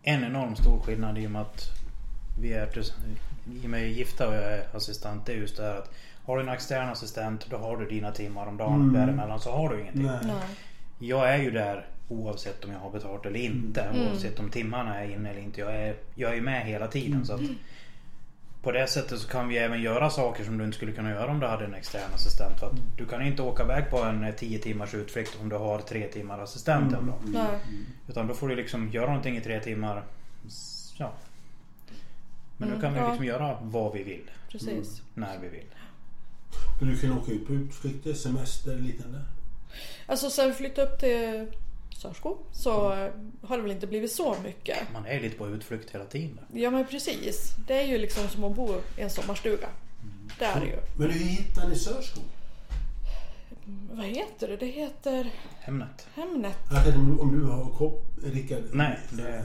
En enorm stor skillnad i och med att vi är, i och med att jag är gifta och jag är assistent, det är just det här att har du en extern assistent, då har du dina timmar om dagen, mm. däremellan så har du ingenting. Nej. Nej. Jag är ju där oavsett om jag har betalt eller inte, mm. oavsett om timmarna är inne eller inte, jag är, jag är med hela tiden, mm. så att på det sättet så kan vi även göra saker som du inte skulle kunna göra om du hade en extern assistent, för att mm. du kan inte åka iväg på en tio timmars utflykt om du har tre timmar assistent mm. en dag, mm. utan då får du liksom göra någonting i tre timmar, ja. Men mm, då kan vi liksom göra vad vi vill, precis. När vi vill. Men du kan åka ut på utflykter, semester, liknande. Alltså sen flytta upp till Sörskog, så mm. har det väl inte blivit så mycket. Man är lite på utflykt hela tiden. Ja men precis. Det är ju liksom som att bo i en sommarstuga. Mm. Det är det ju. Men hur hittar ni Sörskog? Vad heter det? Det heter... Hemnet. Hemnet. Ja, om du har kopp, Rickard? Nej det...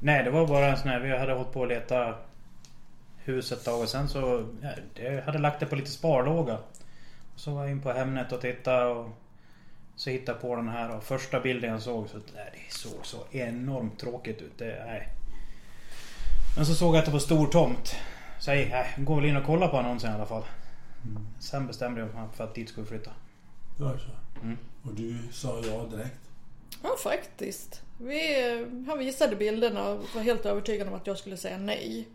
Nej, det var bara en sån här... Vi hade hållit på att leta huset ett tag och sen så... Jag hade lagt det på lite sparlåga. Så var jag in på Hemnet och tittade och... Så hitta på den här och första bilden jag såg, så nej, det såg så enormt tråkigt ut. Det, nej. Men så såg jag att det var stor tomt. Så jag nej, går väl in och kollar på annonsen i alla fall. Mm. Sen bestämde jag mig för att dit skulle flytta. Ja, så. Mm. Och du sa ja direkt? Ja, faktiskt. Vi, han visade bilderna och var helt övertygad om att jag skulle säga nej.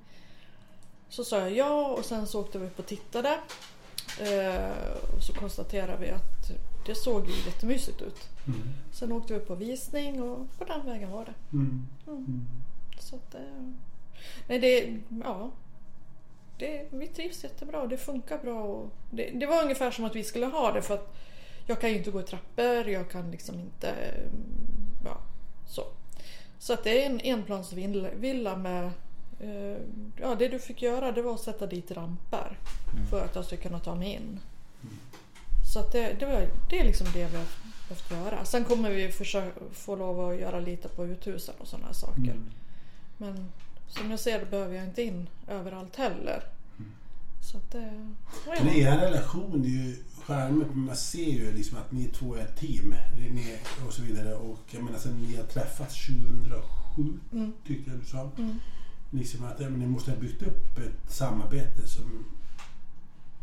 Så sa jag ja och sen så åkte vi upp och tittade. Eh, och så konstaterade vi att det såg ju jättemysigt ut. Mm. Sen åkte vi på visning och på den vägen var det. Mm. Mm. Så att, nej det, ja, det, vi trivs jättebra, det funkar bra. Och det, det var ungefär som att vi skulle ha det, för att jag kan ju inte gå i trappor, jag kan liksom inte, ja, så. Så att det är en enplansvilla med, ja, det du fick göra det var att sätta dit ramper mm. för att jag skulle kunna ta mig in. Mm. Så att det, det, var, det är liksom det vi har behövt göra. Sen kommer vi försöka få lov att göra lite på uthusen och sådana här saker. Mm. Men som jag ser det behöver jag inte in överallt heller. Mm. Så att det... Men er relation är ju skärmet. Man ser ju liksom att ni två är ett team och så vidare. Och jag menar sen ni har träffats tjugohundrasju mm. tyckte jag du sa. Mm. Liksom att ni måste ha byggt upp ett samarbete som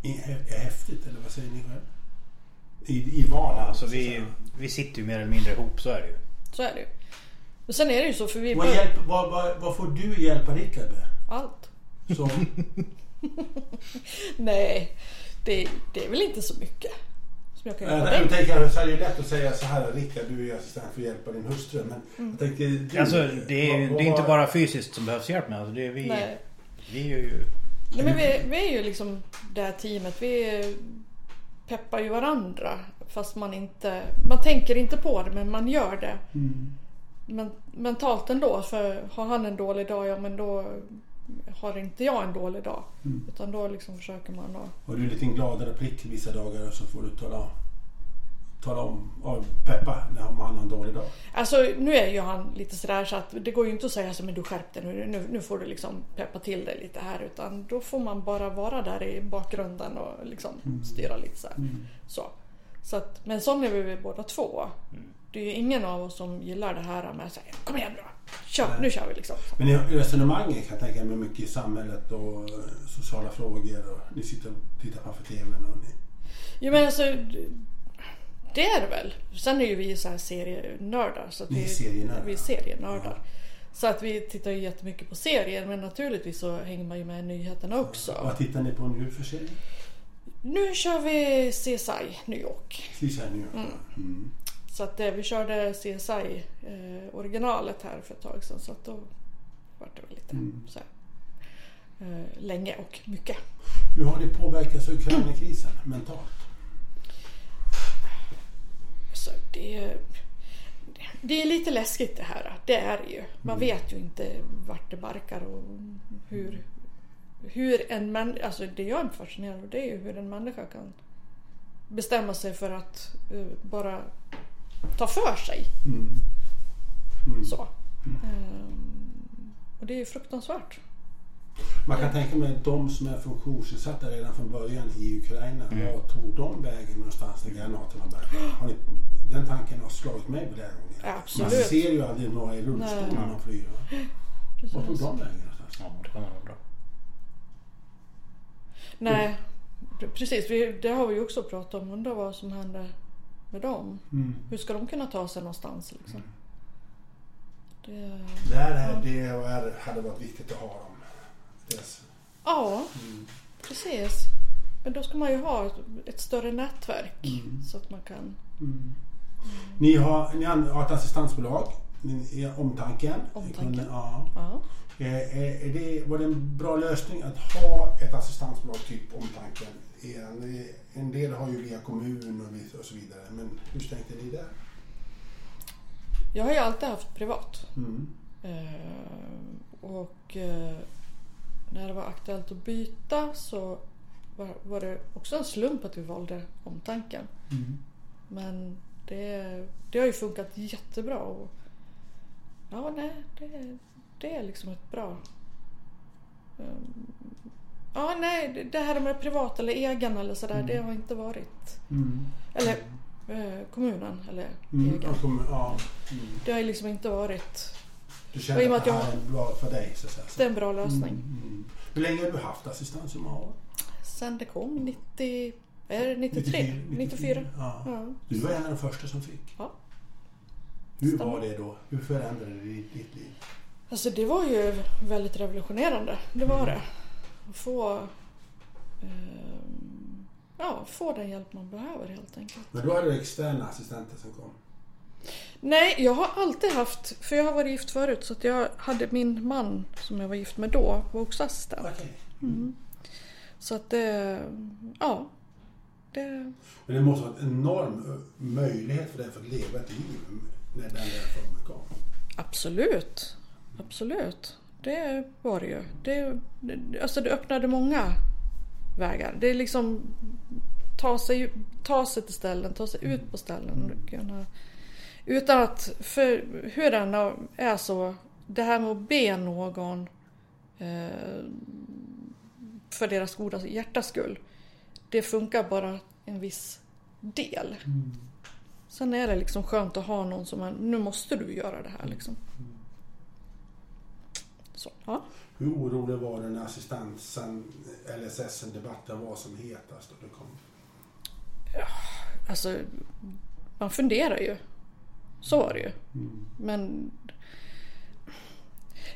är häftigt, eller vad säger ni själv? I, i vardagen. Alltså vi, vi sitter ju mer eller mindre ihop, så är det ju. Så är det ju. Och sen är det ju så för vi... Vad, hjälp, vad, vad, vad får du hjälpa Rickard med? Allt. Så? Nej, det, det är väl inte så mycket som jag kan äh, hjälpa dig. Jag tänker att det är ju lätt att säga så här, Rickard, du är assistent för att hjälpa din hustru. Men mm. jag tänker, du, alltså det är, vad, vad, det är inte bara fysiskt som behövs hjälp med. Alltså, det är vi, nej. Vi är ju... Nej, men vi, vi är ju liksom det här teamet. Vi är... peppar ju varandra fast man inte, man tänker inte på det men man gör det mm. men, mentalt ändå, för har han en dålig dag, ja men då har inte jag en dålig dag mm. utan då liksom försöker man då. Har du en liten gladare prick vissa dagar så får du tala, tala om och peppa när han har en dålig dag. Alltså nu är ju han lite sådär så att det går ju inte att säga så, men du skärp dig nu, nu, nu får du liksom peppa till dig lite här, utan då får man bara vara där i bakgrunden och liksom mm. styra lite så här. Mm. Så. Så att, men sån är vi båda två mm. det är ju ingen av oss som gillar det här med att säga kom igen bra, kör, nu kör vi liksom. Men i resonemangen kan jag tänka mig mycket i samhället och sociala frågor och ni sitter och tittar på tvn och ni... Jo men alltså, det är det väl. Sen är ju vi så här serienördar. Så att ni är serienördar. Vi är serienördar. Ja. Så att vi tittar ju jättemycket på serier, men naturligtvis så hänger man ju med nyheterna också. Vad tittar ni på nu för serier? Nu kör vi C S I New York. C S I New York. Mm. Mm. Så att vi körde C S I eh, originalet här för ett tag sedan, så att då var det väl lite mm. så här, eh, länge och mycket. Hur har det påverkats av Ukraina-krisen mentalt? Så det, det är lite läskigt det här. Det är ju. Man mm. vet ju inte vart det barkar och hur hur en man, alltså det jag är fascinerad av, det är ju hur en människa kan bestämma sig för att uh, bara ta för sig. Mm. Mm. Så. Mm. Um, och det är ju fruktansvärt. Man kan tänka mig att de som är funktionsnedsatta redan från början i Ukraina, mm. vad tog de vägen någonstans när granaterna började? Den tanken har slagit mig på det här gången. Absolut. Man ser ju aldrig några i rullstolen när de flyr. Vad tog de vägen någonstans? Ja, det kan man undra. Nej, precis. Vi, det har vi också pratat om. Undrar vad som händer med dem. Mm. Hur ska de kunna ta sig någonstans liksom? Mm. Det, det här det är, hade varit viktigt att ha dem. Yes. Ja, mm. precis. Men då ska man ju ha ett, ett större nätverk mm. så att man kan... Mm. Mm. Ni, har, ni har ett assistansbolag, omtanken. Omtanken, ja. ja. Är, är det, var det en bra lösning att ha ett assistansbolag typ omtanken? En, en del har ju via kommun och så vidare, men hur tänkte ni där? Jag har ju alltid haft privat. Mm. Eh, och... Eh, När det var aktuellt att byta så var, var det också en slump att vi valde omtanken. Mm. Men det, det har ju funkat jättebra. Och, ja, nej, det, det är liksom ett bra... Um, ja, nej, det här med privat eller egen eller sådär, mm. det har inte varit. Mm. Eller eh, kommunen eller mm. egen. Mm. Ja. Mm. Det har ju liksom inte varit... Du känner att, att det här är bra för dig? Så att säga. Det är en bra lösning. Mm, mm. Hur länge har du haft assistans som har? Sen det kom, nittio, är det nittiotre, nittiofyra. Ja. Ja. Du var en av de första som fick. Ja. Hur Stämmer. Var det då? Hur förändrade det ditt liv? Alltså det var ju väldigt revolutionerande. Det var mm. det. Att få, eh, ja, få den hjälp man behöver helt enkelt. Men då hade du externa assistenter som kom? Nej, jag har alltid haft, för jag har varit gift förut, så att jag hade min man som jag var gift med då var också assistent. Okay. Mm. Mm. Så att det, ja. Det... Men det måste vara en enorm möjlighet för dig för att leva ett liv när den där kom. Absolut, absolut. Det var det ju. Det, det, alltså det öppnade många vägar. Det är liksom ta sig, ta sig till ställen, ta sig ut på ställen och kunna... Utan att, för hur den är så, det här med att be någon eh, för deras goda hjärtas skull, det funkar bara en viss del. Mm. Sen är det liksom skönt att ha någon som är, nu måste du göra det här liksom. Mm. Så, ja. Hur orolig var den assistansen, L S S-debatten, vad som hetast då det kom? Ja, alltså, man funderar ju. Så var det ju. Mm. Men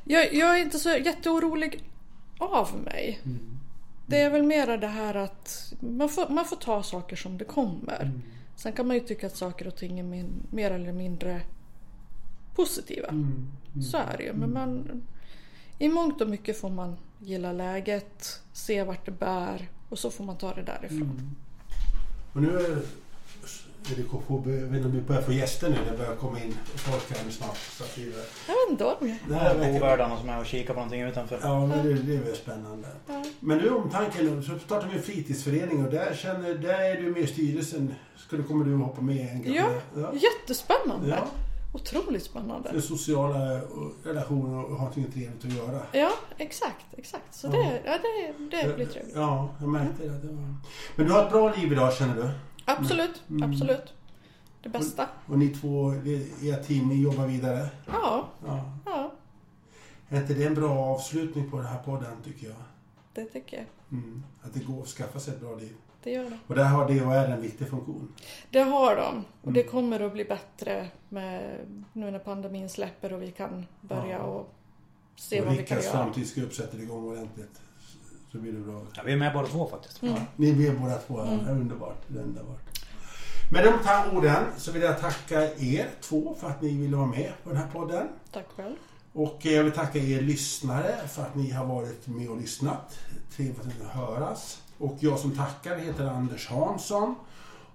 jag, jag är inte så jätteorolig av mig. Mm. Mm. Det är väl mera det här att man får, man får ta saker som det kommer. Mm. Sen kan man ju tycka att saker och ting är min, mer eller mindre positiva. Mm. Mm. Så är det ju. Men man, i mångt och mycket får man gilla läget, se vart det bär och så får man ta det därifrån. Mm. Och nu är jag vet inte om vi börjar få gäster nu. Det börjar komma in och folk här snart. Så att vi... Jag vet inte om det är ovärdarna som är och kikar på någonting utanför. Ja, men det, det är väl spännande. Ja. Men nu om tanken, så startar vi en fritidsförening och där, känner, där är du med i styrelsen. Skulle, kommer du att hoppa med en gång? Ja, ja. Jättespännande. Ja. Otroligt spännande. Det sociala relationer och ha något trevligt att göra. Ja, exakt, exakt. Så ja. Det, ja, det, det blir trevligt. Ja, jag märkte det. Det var... Men du har ett bra liv idag, känner du? Absolut, mm. absolut. det bästa. Och, och ni två, er team, ni jobbar vidare? Ja. Ja. Ja. Är inte det en bra avslutning på den här podden, tycker jag? Det tycker jag. Mm. Att det går att skaffa sig ett bra liv. Det gör det. Och där har D H R en viktig funktion. Det har de. Och mm. det kommer att bli bättre med, nu när pandemin släpper och vi kan börja ja. och se och vad vi kan göra. Och Rickards framtidsgrupp sätter igång ordentligt. Så blir det bra. Ja, vi är med båda två faktiskt. Mm. Ja, ni är med båda två. Mm. Det är underbart. Det är underbart. Med de här orden så vill jag tacka er två för att ni ville vara med på den här podden. Tack själv. Och jag vill tacka er lyssnare för att ni har varit med och lyssnat. Trevligt att ni höras. Och jag som tackar heter Anders Hansson.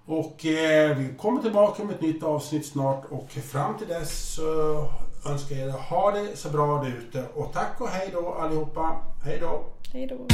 Och eh, vi kommer tillbaka med ett nytt avsnitt snart. Och fram till dess så önskar jag er ha det så bra där ute. Och tack och hej då allihopa. Hej då. Hej då.